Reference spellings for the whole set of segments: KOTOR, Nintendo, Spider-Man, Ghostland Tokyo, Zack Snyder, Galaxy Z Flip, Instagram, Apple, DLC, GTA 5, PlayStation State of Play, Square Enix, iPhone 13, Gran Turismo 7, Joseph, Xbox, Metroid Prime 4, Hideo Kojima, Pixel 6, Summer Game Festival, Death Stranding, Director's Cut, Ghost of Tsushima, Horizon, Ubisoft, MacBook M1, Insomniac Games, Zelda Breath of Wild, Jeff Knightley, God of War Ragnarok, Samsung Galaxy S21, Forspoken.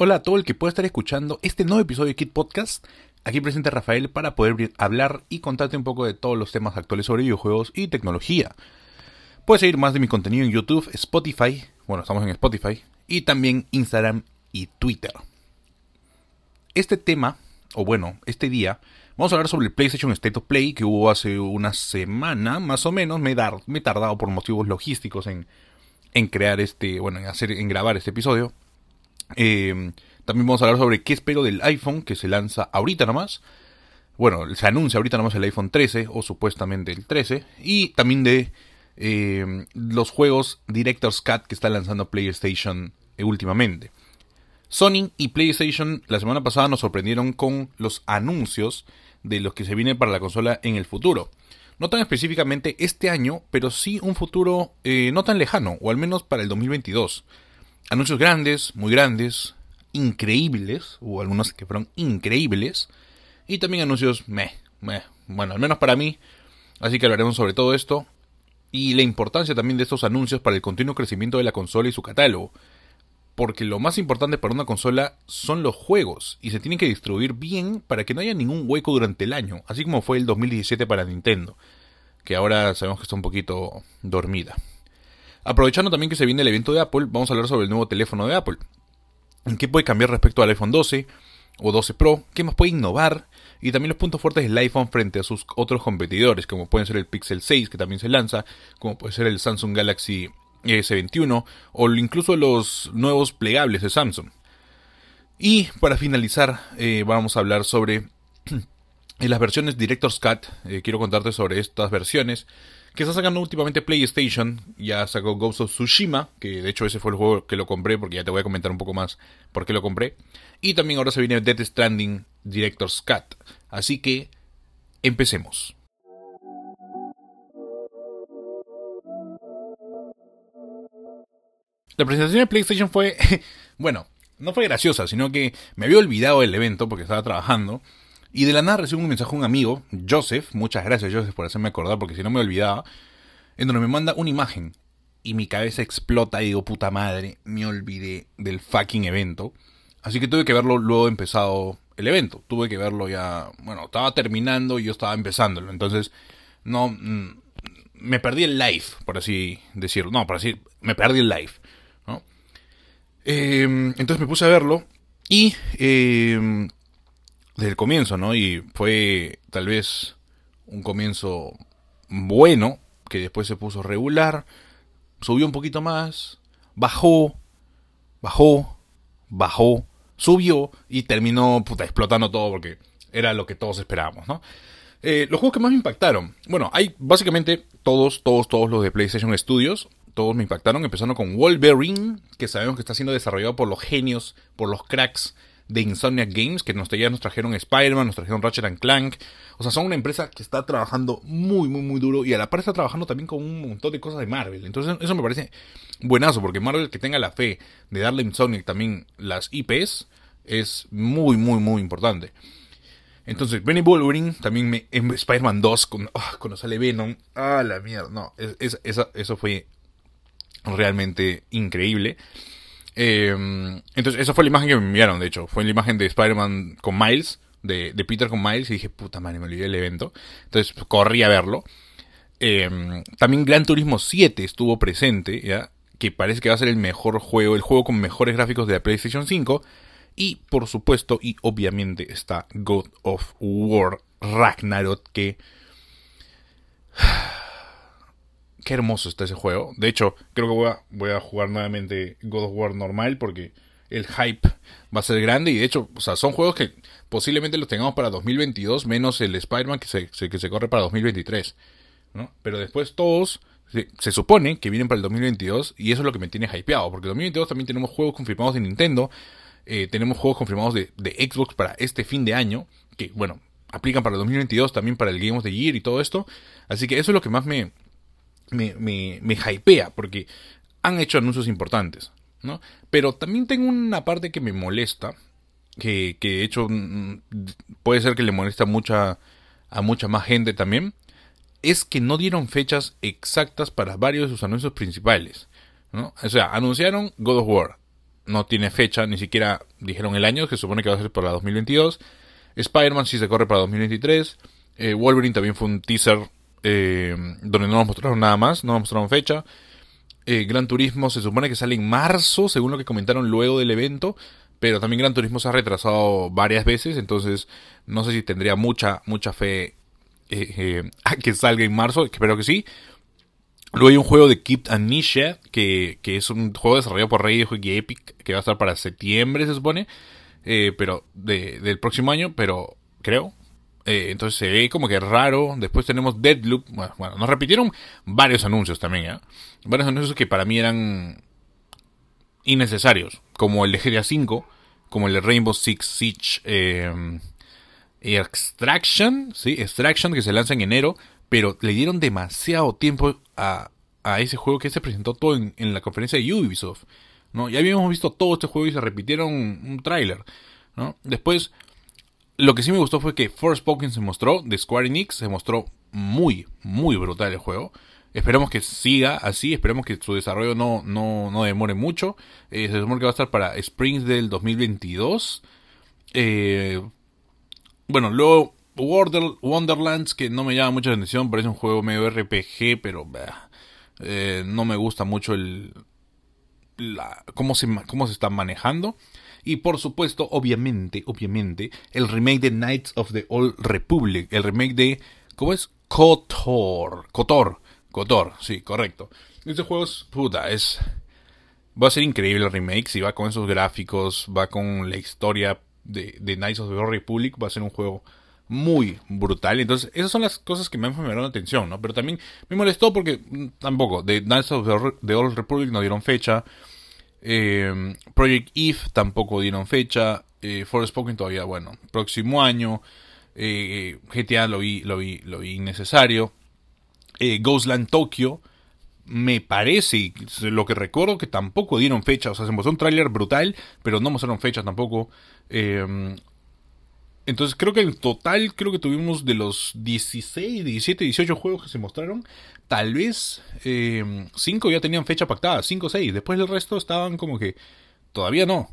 Hola a todo el que pueda estar escuchando este nuevo episodio de Kid Podcast. Aquí presente Rafael para poder hablar y contarte un poco de todos los temas actuales sobre videojuegos y tecnología. Puedes seguir más de mi contenido en YouTube, Spotify, bueno, estamos en Spotify, y también Instagram y Twitter. Este tema, o bueno, este día, vamos a hablar sobre el PlayStation State of Play que hubo hace una semana, más o menos. Me he tardado por motivos logísticos en grabar este episodio. También vamos a hablar sobre qué espero del iPhone que se lanza ahorita nomás. Bueno, se anuncia ahorita nomás el iPhone 13 o supuestamente el 13. Y también de los juegos Director's Cut que está lanzando PlayStation últimamente. Sony y PlayStation la semana pasada nos sorprendieron con los anuncios de los que se viene para la consola en el futuro. No tan específicamente este año, pero sí un futuro no tan lejano, o al menos para el 2022. Anuncios grandes, muy grandes, increíbles, o algunos que fueron increíbles, y también anuncios bueno, al menos para mí, así que hablaremos sobre todo esto, y la importancia también de estos anuncios para el continuo crecimiento de la consola y su catálogo, porque lo más importante para una consola son los juegos, y se tienen que distribuir bien para que no haya ningún hueco durante el año, así como fue el 2017 para Nintendo, que ahora sabemos que está un poquito dormida. Aprovechando también que se viene el evento de Apple, vamos a hablar sobre el nuevo teléfono de Apple. ¿Qué puede cambiar respecto al iPhone 12 o 12 Pro? ¿Qué más puede innovar? Y también los puntos fuertes del iPhone frente a sus otros competidores, como pueden ser el Pixel 6, que también se lanza, como puede ser el Samsung Galaxy S21, o incluso los nuevos plegables de Samsung. Y para finalizar, vamos a hablar sobre las versiones Director's Cut. Quiero contarte sobre estas versiones que está sacando últimamente PlayStation. Ya sacó Ghost of Tsushima, que de hecho ese fue el juego que lo compré, porque ya te voy a comentar un poco más por qué lo compré. Y también ahora se viene Death Stranding Director's Cut. Así que empecemos. La presentación de PlayStation fue, bueno, no fue graciosa, sino que me había olvidado del evento porque estaba trabajando. Y de la nada recibo un mensaje de un amigo, Joseph, muchas gracias Joseph por hacerme acordar porque si no me olvidaba, en donde me manda una imagen y mi cabeza explota y digo, puta madre, me olvidé del fucking evento. Así que tuve que verlo luego empezado el evento, tuve que verlo ya, bueno, estaba terminando y yo estaba empezándolo, entonces no, me perdí el live, por así decirlo, me perdí el live, ¿no? Entonces me puse a verlo y... desde el comienzo, ¿no? Y fue tal vez un comienzo bueno, que después se puso regular, subió un poquito más, bajó, subió y terminó explotando todo porque era lo que todos esperábamos, ¿no? Los juegos que más me impactaron, bueno, hay básicamente todos los de PlayStation Studios, todos me impactaron, empezando con Wolverine, que sabemos que está siendo desarrollado por los genios, por los cracks de Insomniac Games, que nos trajeron Spider-Man, nos trajeron Ratchet & Clank. O sea, son una empresa que está trabajando muy, muy, muy duro. Y a la par está trabajando también con un montón de cosas de Marvel. Entonces eso me parece buenazo, porque Marvel que tenga la fe de darle a Insomniac también las IPs es muy, muy, muy importante. Entonces, Venom y Wolverine, también en Spider-Man 2, cuando sale Venom. ¡Ah, la mierda! No, eso fue realmente increíble. Entonces esa fue la imagen que me enviaron, de hecho fue la imagen de Spider-Man con Miles, de Peter con Miles, y dije, puta madre, me olvidé del evento, entonces corrí a verlo. También Gran Turismo 7 estuvo presente, ¿ya? Que parece que va a ser el juego con mejores gráficos de la PlayStation 5, y por supuesto y obviamente está God of War Ragnarok, que... Qué hermoso está ese juego. De hecho, creo que voy a jugar nuevamente God of War normal porque el hype va a ser grande. Y de hecho, o sea, son juegos que posiblemente los tengamos para 2022, menos el Spider-Man que se corre para 2023, ¿no? Pero después todos se supone que vienen para el 2022 y eso es lo que me tiene hypeado. Porque en 2022 también tenemos juegos confirmados de Nintendo. Tenemos juegos confirmados de Xbox para este fin de año. Que, bueno, aplican para el 2022, también para el Game of the Year y todo esto. Así que eso es lo que más me hypea, porque han hecho anuncios importantes, ¿no? Pero también tengo una parte que me molesta, que de hecho puede ser que le molesta a mucha más gente también, es que no dieron fechas exactas para varios de sus anuncios principales, ¿no? O sea, anunciaron God of War, no tiene fecha, ni siquiera dijeron el año, que se supone que va a ser para 2022. Spider-Man sí se corre para 2023. Wolverine también fue un teaser donde no nos mostraron nada más, no nos mostraron fecha. Gran Turismo se supone que sale en marzo, según lo que comentaron luego del evento, pero también Gran Turismo se ha retrasado varias veces, entonces no sé si tendría mucha fe a que salga en marzo, espero que sí. Luego hay un juego de Kid Amnesia, que es un juego desarrollado por Radio y Epic, que va a estar para septiembre, se supone, pero del próximo año, pero creo. Entonces se ve como que raro. Después tenemos Deathloop. Bueno, nos repitieron varios anuncios también, ¿eh? Varios anuncios que para mí eran innecesarios, como el de GTA 5, como el de Rainbow Six Siege Extraction, ¿sí? Extraction, que se lanza en enero, pero le dieron demasiado tiempo a ese juego, que se presentó todo en la conferencia de Ubisoft, ¿no? Ya habíamos visto todo este juego y se repitieron un tráiler, ¿no? Después, lo que sí me gustó fue que Forspoken se mostró, de Square Enix, se mostró muy, muy brutal el juego. Esperamos que siga así, esperamos que su desarrollo no demore mucho. Se supone que va a estar para Spring del 2022. Bueno, luego Wonderlands, que no me llama mucho la atención, parece un juego medio RPG, pero no me gusta mucho cómo se está manejando. Y por supuesto, obviamente, el remake de Knights of the Old Republic. El remake de, ¿cómo es? KOTOR, sí, correcto. Este juego es, va a ser increíble el remake. Si va con esos gráficos, va con la historia de Knights of the Old Republic, va a ser un juego muy brutal. Entonces, esas son las cosas que me han llamado la atención, ¿no? Pero también me molestó porque, tampoco, de Knights of the Old Republic no dieron fecha. Project Eve tampoco dieron fecha. Forspoken todavía, bueno, próximo año. GTA lo vi innecesario. Ghostland Tokyo, me parece, lo que recuerdo, que tampoco dieron fecha. O sea, se mostró un tráiler brutal, pero no mostraron fecha tampoco. Entonces creo que en total, tuvimos de los 16, 17, 18 juegos que se mostraron, tal vez 5 ya tenían fecha pactada, 5 o 6. Después el resto estaban como que todavía no.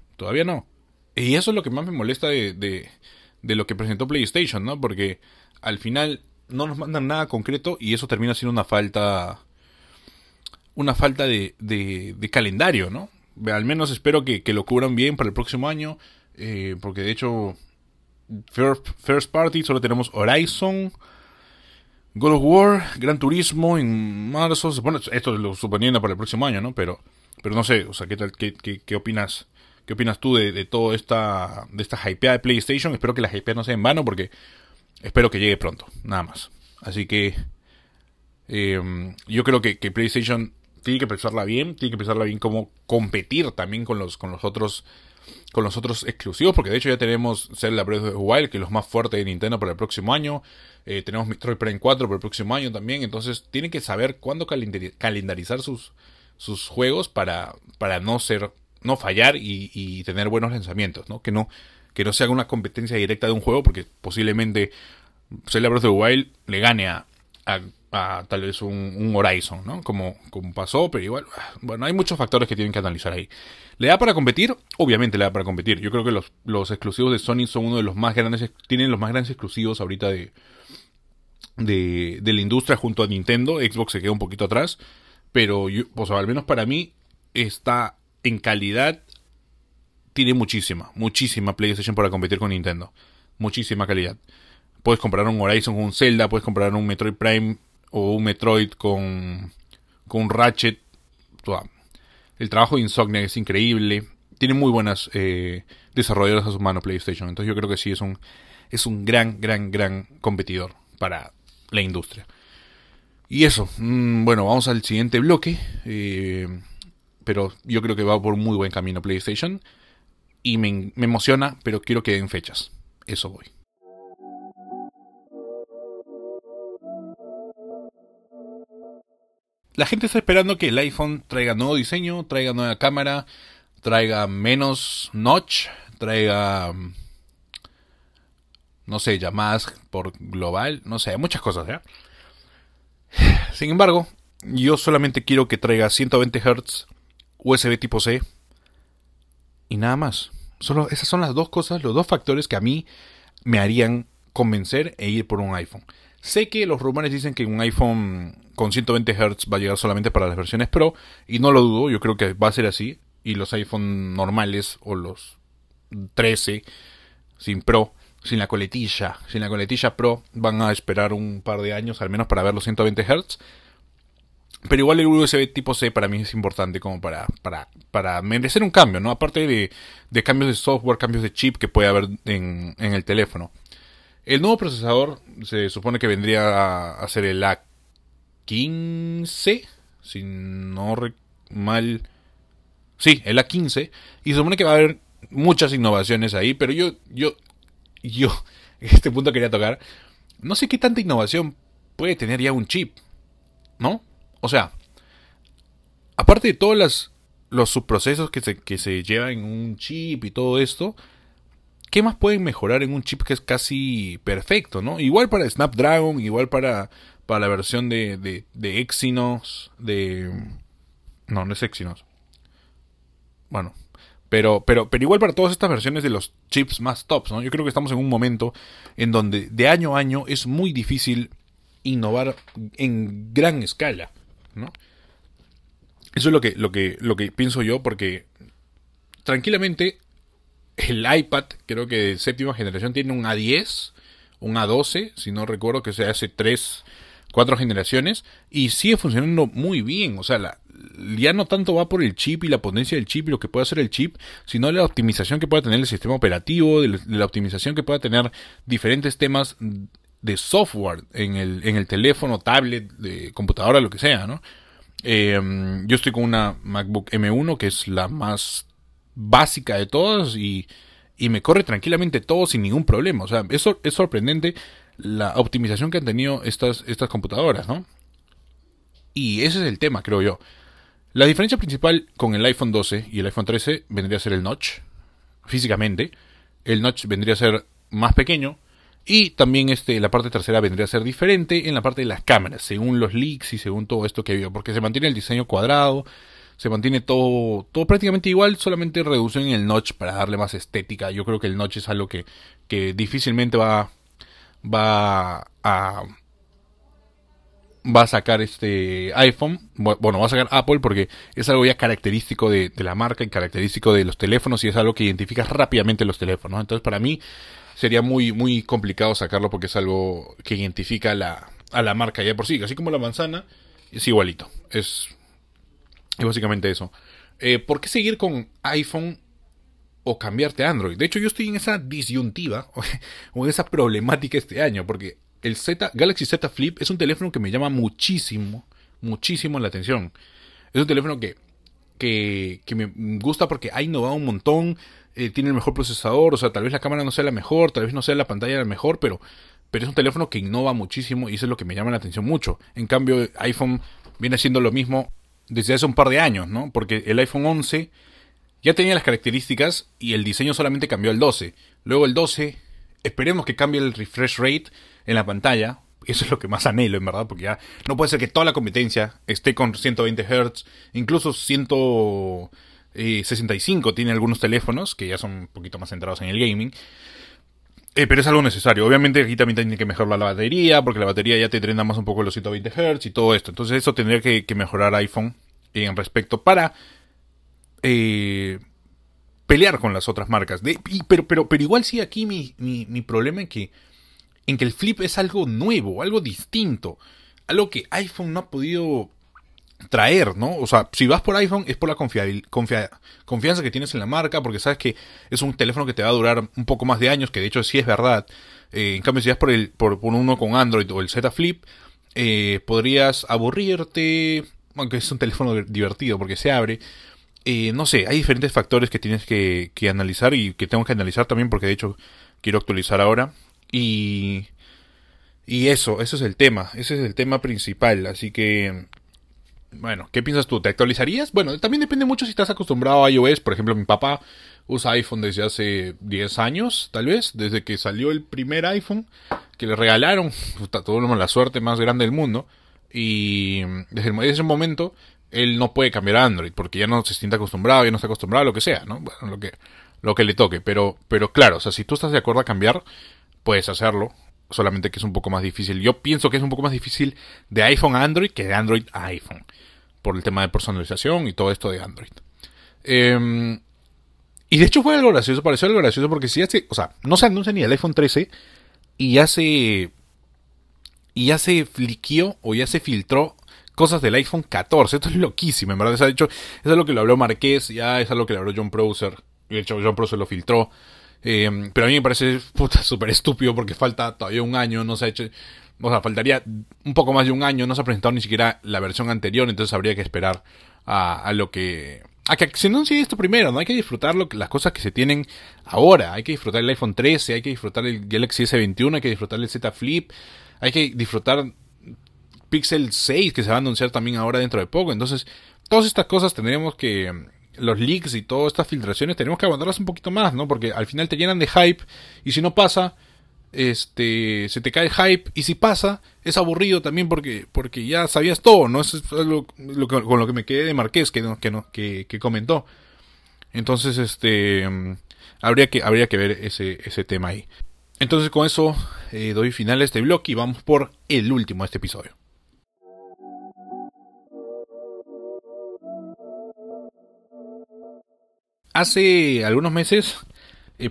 Y eso es lo que más me molesta de lo que presentó PlayStation, ¿no? Porque al final no nos mandan nada concreto y eso termina siendo una falta de calendario, ¿no? Al menos espero que lo cubran bien para el próximo año, porque de hecho First Party solo tenemos Horizon, God of War, Gran Turismo en marzo. Bueno, esto lo suponiendo para el próximo año, ¿no? Pero no sé, o sea, ¿qué tal? ¿Qué opinas? ¿Qué opinas tú de toda esta hypeada de PlayStation? Espero que la hypeada no sea en vano, porque espero que llegue pronto, nada más. Así que yo creo que PlayStation tiene que pensarla bien cómo competir también con los otros exclusivos, porque de hecho ya tenemos Zelda Breath of Wild, que es lo más fuerte de Nintendo para el próximo año. Tenemos Metroid Prime 4 para el próximo año también. Entonces tienen que saber cuándo calendarizar sus juegos para no fallar y tener buenos lanzamientos, ¿no? Que no se haga una competencia directa de un juego, porque posiblemente Zelda Breath of Wild le gane a tal vez un Horizon, ¿no? Como pasó, pero igual, bueno, hay muchos factores que tienen que analizar ahí. ¿Le da para competir? Obviamente le da para competir. Yo creo que los exclusivos de Sony son uno de los más grandes, tienen los más grandes exclusivos ahorita de la industria, junto a Nintendo. Xbox se queda un poquito atrás, pero yo, o sea, al menos para mí, está en calidad, tiene muchísima PlayStation para competir con Nintendo. Muchísima calidad. Puedes comparar un Horizon con un Zelda, puedes comparar un Metroid Prime o un Metroid con un Ratchet. El trabajo de Insomniac es increíble. Tiene muy buenas desarrolladoras a su mano PlayStation. Entonces yo creo que sí es un gran competidor para la industria. Y eso. Bueno, vamos al siguiente bloque. Pero yo creo que va por muy buen camino PlayStation. Y me emociona, pero quiero que den fechas. Eso voy. La gente está esperando que el iPhone traiga nuevo diseño, traiga nueva cámara, traiga menos notch, traiga, no sé, llamadas por global, no sé, muchas cosas, ¿eh? Sin embargo, yo solamente quiero que traiga 120 Hz, USB tipo C, y nada más. Solo esas son las dos cosas, los dos factores que a mí me harían convencer e ir por un iPhone. Sé que los rumores dicen que un iPhone con 120 Hz va a llegar solamente para las versiones Pro, y no lo dudo, yo creo que va a ser así, y los iPhone normales o los 13 sin Pro, sin la coletilla Pro, van a esperar un par de años al menos para ver los 120 Hz. Pero igual el USB tipo C para mí es importante como para merecer un cambio, ¿no? Aparte de cambios de software, cambios de chip que puede haber en el teléfono. El nuevo procesador se supone que vendría a ser el A15, si no mal... Sí, el A15. Y se supone que va a haber muchas innovaciones ahí, pero yo en este punto quería tocar. No sé qué tanta innovación puede tener ya un chip, ¿no? O sea, aparte de todos los subprocesos que se llevan en un chip y todo esto, ¿qué más pueden mejorar en un chip que es casi perfecto, no? Igual para Snapdragon, igual para la versión de Exynos, no es Exynos. Bueno, pero igual para todas estas versiones de los chips más tops, ¿no? Yo creo que estamos en un momento en donde de año a año es muy difícil innovar en gran escala, ¿no? Eso es lo que pienso yo, porque tranquilamente el iPad, creo que de séptima generación, tiene un A10, un A12, si no recuerdo, que se hace 3-4 generaciones, y sigue funcionando muy bien. O sea, ya no tanto va por el chip y la potencia del chip y lo que puede hacer el chip, sino la optimización que pueda tener el sistema operativo, de la optimización que pueda tener diferentes temas de software en el teléfono, tablet, de computadora, lo que sea, ¿no? Yo estoy con una MacBook M1, que es la más básica de todas, y me corre tranquilamente todo sin ningún problema. O sea, es sorprendente la optimización que han tenido estas computadoras, ¿no? Y ese es el tema, creo yo. La diferencia principal con el iPhone 12 y el iPhone 13 vendría a ser el notch. Físicamente, el notch vendría a ser más pequeño. Y también la parte trasera vendría a ser diferente en la parte de las cámaras, según los leaks y según todo esto que veo, porque se mantiene el diseño cuadrado, se mantiene todo prácticamente igual, solamente reducen el notch para darle más estética. Yo creo que el notch es algo que difícilmente va a sacar iPhone, bueno, va a sacar Apple, porque es algo ya característico de la marca y característico de los teléfonos, y es algo que identifica rápidamente los teléfonos. Entonces, para mí sería muy, muy complicado sacarlo, porque es algo que identifica a la marca ya por sí. Así como la manzana, es igualito. Es básicamente eso. ¿Por qué seguir con iPhone o cambiarte a Android? De hecho, yo estoy en esa disyuntiva o en esa problemática este año, porque el Galaxy Z Flip es un teléfono que me llama muchísimo, muchísimo la atención. Es un teléfono que me gusta porque ha innovado un montón. Tiene el mejor procesador, o sea, tal vez la cámara no sea la mejor, tal vez no sea la pantalla la mejor, pero es un teléfono que innova muchísimo, y eso es lo que me llama la atención mucho. En cambio, iPhone viene haciendo lo mismo desde hace un par de años, ¿no? Porque el iPhone 11 ya tenía las características y el diseño solamente cambió al 12. Luego el 12, esperemos que cambie el refresh rate en la pantalla. Eso es lo que más anhelo, en verdad, porque ya no puede ser que toda la competencia esté con 120 Hz, incluso 65 tiene algunos teléfonos que ya son un poquito más centrados en el gaming, pero es algo necesario. Obviamente aquí también tiene que mejorar la batería, porque la batería ya te drena más un poco los 120 Hz y todo esto. Entonces eso tendría que mejorar iPhone en respecto para pelear con las otras marcas. Pero igual sí, aquí mi problema es que el Flip es algo nuevo, algo distinto, algo que iPhone no ha podido traer, ¿no? O sea, si vas por iPhone es por la confianza que tienes en la marca, porque sabes que es un teléfono que te va a durar un poco más de años, que de hecho sí es verdad. En cambio, si vas por uno con Android o el Z Flip, podrías aburrirte, aunque es un teléfono divertido porque se abre. No sé, hay diferentes factores que tienes que analizar, y que tengo que analizar también, porque de hecho quiero actualizar ahora. Y eso es el tema, ese es el tema principal, así que... Bueno, ¿qué piensas tú? ¿Te actualizarías? Bueno, también depende mucho si estás acostumbrado a iOS. Por ejemplo, mi papá usa iPhone desde hace 10 años, tal vez, desde que salió el primer iPhone que le regalaron. Tuvimos la suerte más grande del mundo. Y desde ese momento él no puede cambiar a Android porque ya no se siente acostumbrado, ya no está acostumbrado a lo que sea, ¿no? Bueno, lo que le toque. Pero claro, o sea, si tú estás de acuerdo a cambiar, puedes hacerlo. Solamente que es un poco más difícil. Yo pienso que es un poco más difícil de iPhone a Android que de Android a iPhone, por el tema de personalización y todo esto de Android. Y de hecho fue algo gracioso, pareció algo gracioso porque si hace, o sea, no se anuncia ni el iPhone 13 y ya se fliqueó o ya se filtró cosas del iPhone 14. Esto es loquísimo, en verdad. De hecho, eso es lo que lo habló Marqués, ya es algo que lo habló John Prosser. De hecho, John Prosser lo filtró. Pero a mí me parece súper estúpido porque falta todavía un año, no se ha hecho, o sea, faltaría un poco más de un año, no se ha presentado ni siquiera la versión anterior, entonces habría que esperar a lo que... a que se anuncie esto primero, ¿no? Hay que disfrutar las cosas que se tienen ahora, hay que disfrutar el iPhone 13, hay que disfrutar el Galaxy S21, hay que disfrutar el Z Flip, hay que disfrutar Pixel 6 que se va a anunciar también ahora dentro de poco, entonces todas estas cosas tendremos que... los leaks y todas estas filtraciones tenemos que aguantarlas un poquito más, ¿no? Porque al final te llenan de hype y si no pasa, se te cae el hype, y si pasa es aburrido también porque ya sabías todo, ¿no? Eso es lo que, con lo que me quedé de Marqués que comentó. Entonces habría que ver ese tema ahí. Entonces con eso doy final a este blog y vamos por el último de este episodio. Hace algunos meses,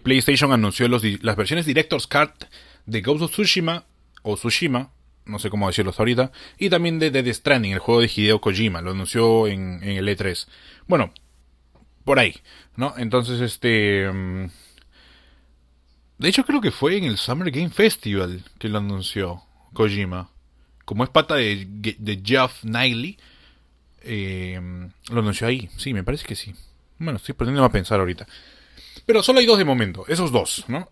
PlayStation anunció las versiones Director's Cut de Ghost of Tsushima, o Tsushima, no sé cómo decirlo hasta ahorita, y también de Death Stranding, el juego de Hideo Kojima, lo anunció en el E3. Bueno, por ahí, ¿no? Entonces, de hecho, creo que fue en el Summer Game Festival que lo anunció Kojima. Como es pata de Jeff Knightley, lo anunció ahí. Sí, me parece que sí. Bueno, estoy poniéndome a pensar ahorita. Pero solo hay dos de momento, esos dos, ¿no?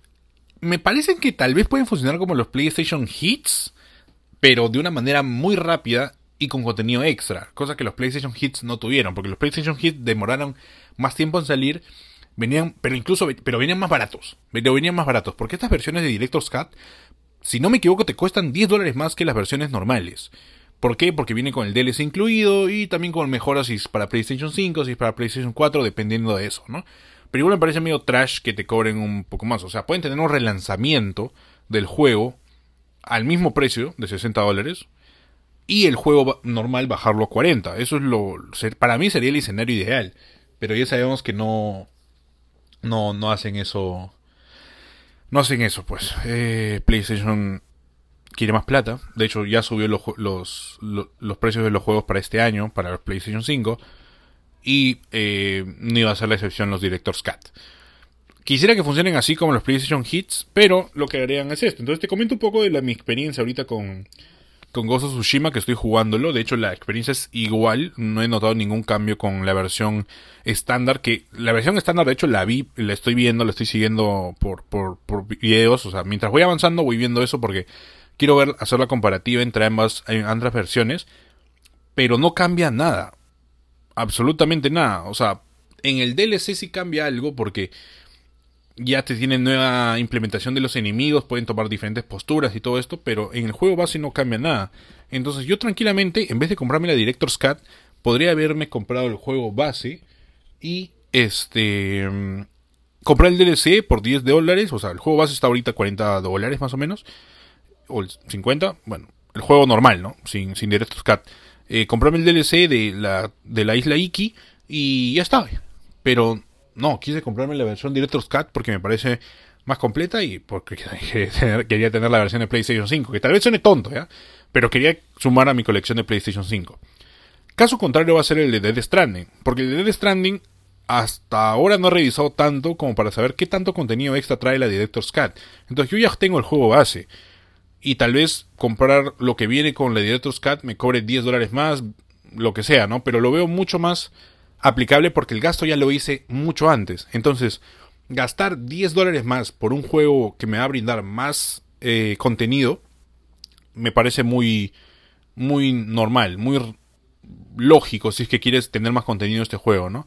Me parecen que tal vez pueden funcionar como los PlayStation Hits, pero de una manera muy rápida y con contenido extra. Cosa que los PlayStation Hits no tuvieron, porque los PlayStation Hits demoraron más tiempo en salir, venían más baratos. Porque estas versiones de Director's Cut, si no me equivoco, te cuestan $10 más que las versiones normales. ¿Por qué? Porque viene con el DLC incluido y también con mejoras si es para PlayStation 5, si es para PlayStation 4, dependiendo de eso, ¿no? Pero igual me parece medio trash que te cobren un poco más. O sea, pueden tener un relanzamiento del juego al mismo precio de $60 y el juego normal bajarlo a $40. Eso es para mí sería el escenario ideal. Pero ya sabemos que no hacen eso. No hacen eso, pues. PlayStation quiere más plata. De hecho, ya subió los precios de los juegos para este año, para el PlayStation 5. Y no iba a ser la excepción los Director's Cut. Quisiera que funcionen así como los PlayStation Hits, pero lo que harían es esto. Entonces te comento un poco de mi experiencia ahorita con Ghost of Tsushima, que estoy jugándolo. De hecho, la experiencia es igual. No he notado ningún cambio con la versión estándar. Que la versión estándar, de hecho, la estoy siguiendo por videos. O sea, mientras voy avanzando, voy viendo eso porque quiero hacer la comparativa entre ambas versiones, pero no cambia nada, absolutamente nada. O sea, en el DLC sí cambia algo porque ya te tienen nueva implementación de los enemigos, pueden tomar diferentes posturas y todo esto, pero en el juego base no cambia nada. Entonces yo tranquilamente, en vez de comprarme la Director's Cut, podría haberme comprado el juego base y comprar el DLC por $10, o sea, el juego base está ahorita $40 más o menos, o el 50, bueno, el juego normal, ¿no? Sin Director's Cut. Comprarme el DLC de la isla Iki y ya está. Pero no, quise comprarme la versión Director's Cut porque me parece más completa y porque quería tener la versión de PlayStation 5, que tal vez suene tonto, ¿ya? Pero quería sumar a mi colección de PlayStation 5. Caso contrario va a ser el de Death Stranding, porque el de Death Stranding hasta ahora no he revisado tanto como para saber qué tanto contenido extra trae la Director's Cut. Entonces yo ya tengo el juego base. Y tal vez comprar lo que viene con la Director's Cut me cobre $10 más, lo que sea, ¿no? Pero lo veo mucho más aplicable porque el gasto ya lo hice mucho antes. Entonces, gastar $10 más por un juego que me va a brindar más contenido me parece muy, muy normal, muy lógico si es que quieres tener más contenido en este juego, ¿no?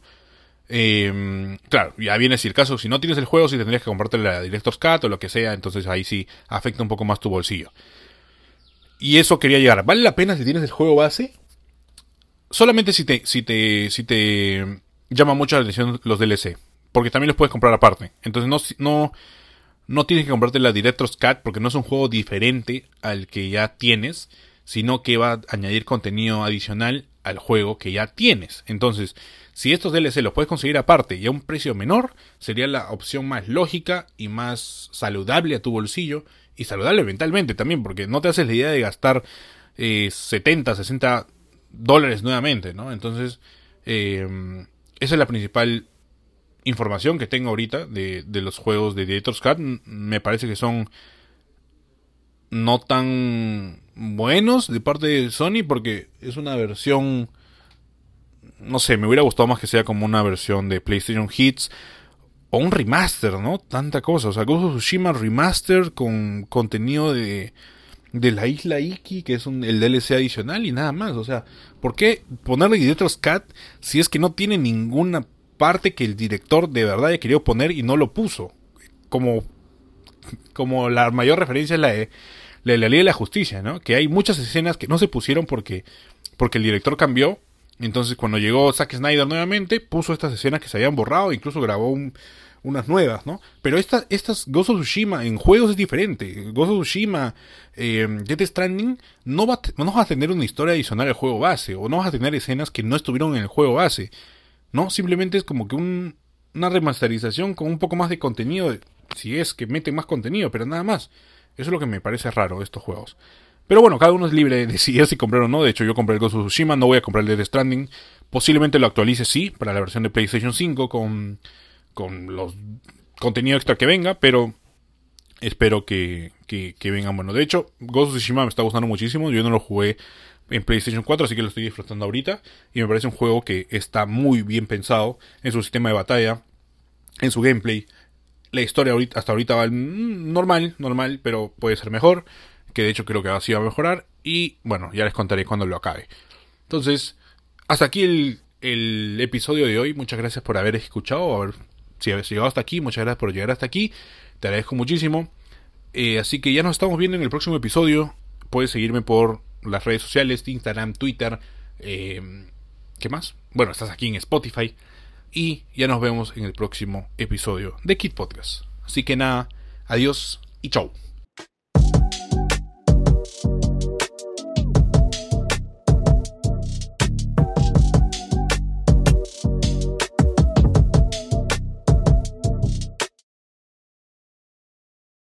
Claro, ya viene el caso. Si no tienes el juego, sí tendrías que comprarte la Director's Cut o lo que sea. Entonces ahí sí afecta un poco más tu bolsillo. Y eso quería llegar. ¿Vale la pena si tienes el juego base? solamente si te llama mucho la atención los DLC, porque también los puedes comprar aparte. Entonces no tienes que comprarte la Director's Cut, porque no es un juego diferente al que ya tienes, sino que va a añadir contenido adicional al juego que ya tienes. Entonces, si estos DLC los puedes conseguir aparte y a un precio menor, sería la opción más lógica y más saludable a tu bolsillo, y saludable mentalmente también, porque no te haces la idea de gastar $70, $60 nuevamente, ¿no? Entonces, esa es la principal información que tengo ahorita de los juegos de Director's Cut. Me parece que son no tan buenos de parte de Sony, porque es una versión, no sé, me hubiera gustado más que sea como una versión de PlayStation Hits o un remaster, ¿no? Tanta cosa, o sea, Ghost of Tsushima remaster con contenido de la isla Iki, que es el DLC adicional y nada más. O sea, ¿por qué ponerle Director's Cut si es que no tiene ninguna parte que el director de verdad haya querido poner y no lo puso? Como la mayor referencia es la de la Liga de la Justicia, ¿no? Que hay muchas escenas que no se pusieron porque el director cambió. Entonces, cuando llegó Zack Snyder nuevamente, puso estas escenas que se habían borrado, incluso grabó unas nuevas, ¿no? Pero estas Ghost of Tsushima en juegos es diferente. Ghost of Tsushima, Death Stranding, no vas a tener una historia adicional al juego base, o no vas a tener escenas que no estuvieron en el juego base, ¿no? Simplemente es como que una remasterización con un poco más de contenido, si es que meten más contenido, pero nada más. Eso es lo que me parece raro de estos juegos. Pero bueno, cada uno es libre de decidir si comprar o no. De hecho, yo compré el Ghost of Tsushima, no voy a comprar el Death Stranding. Posiblemente lo actualice, sí, para la versión de PlayStation 5 con los contenido extra que venga, pero espero que vengan. Bueno, de hecho, Ghost of Tsushima me está gustando muchísimo. Yo no lo jugué en PlayStation 4, así que lo estoy disfrutando ahorita. Y me parece un juego que está muy bien pensado en su sistema de batalla, en su gameplay. La historia hasta ahorita va normal, pero puede ser mejor. Que de hecho creo que así va a mejorar. Y bueno, ya les contaré cuando lo acabe. Entonces, hasta aquí el episodio de hoy. Muchas gracias por haber escuchado. Si habéis llegado hasta aquí, muchas gracias por llegar hasta aquí. Te agradezco muchísimo. Así que ya nos estamos viendo en el próximo episodio. Puedes seguirme por las redes sociales: Instagram, Twitter. ¿Qué más? Bueno, estás aquí en Spotify. Y ya nos vemos en el próximo episodio de Kid Podcast. Así que nada, adiós y chau.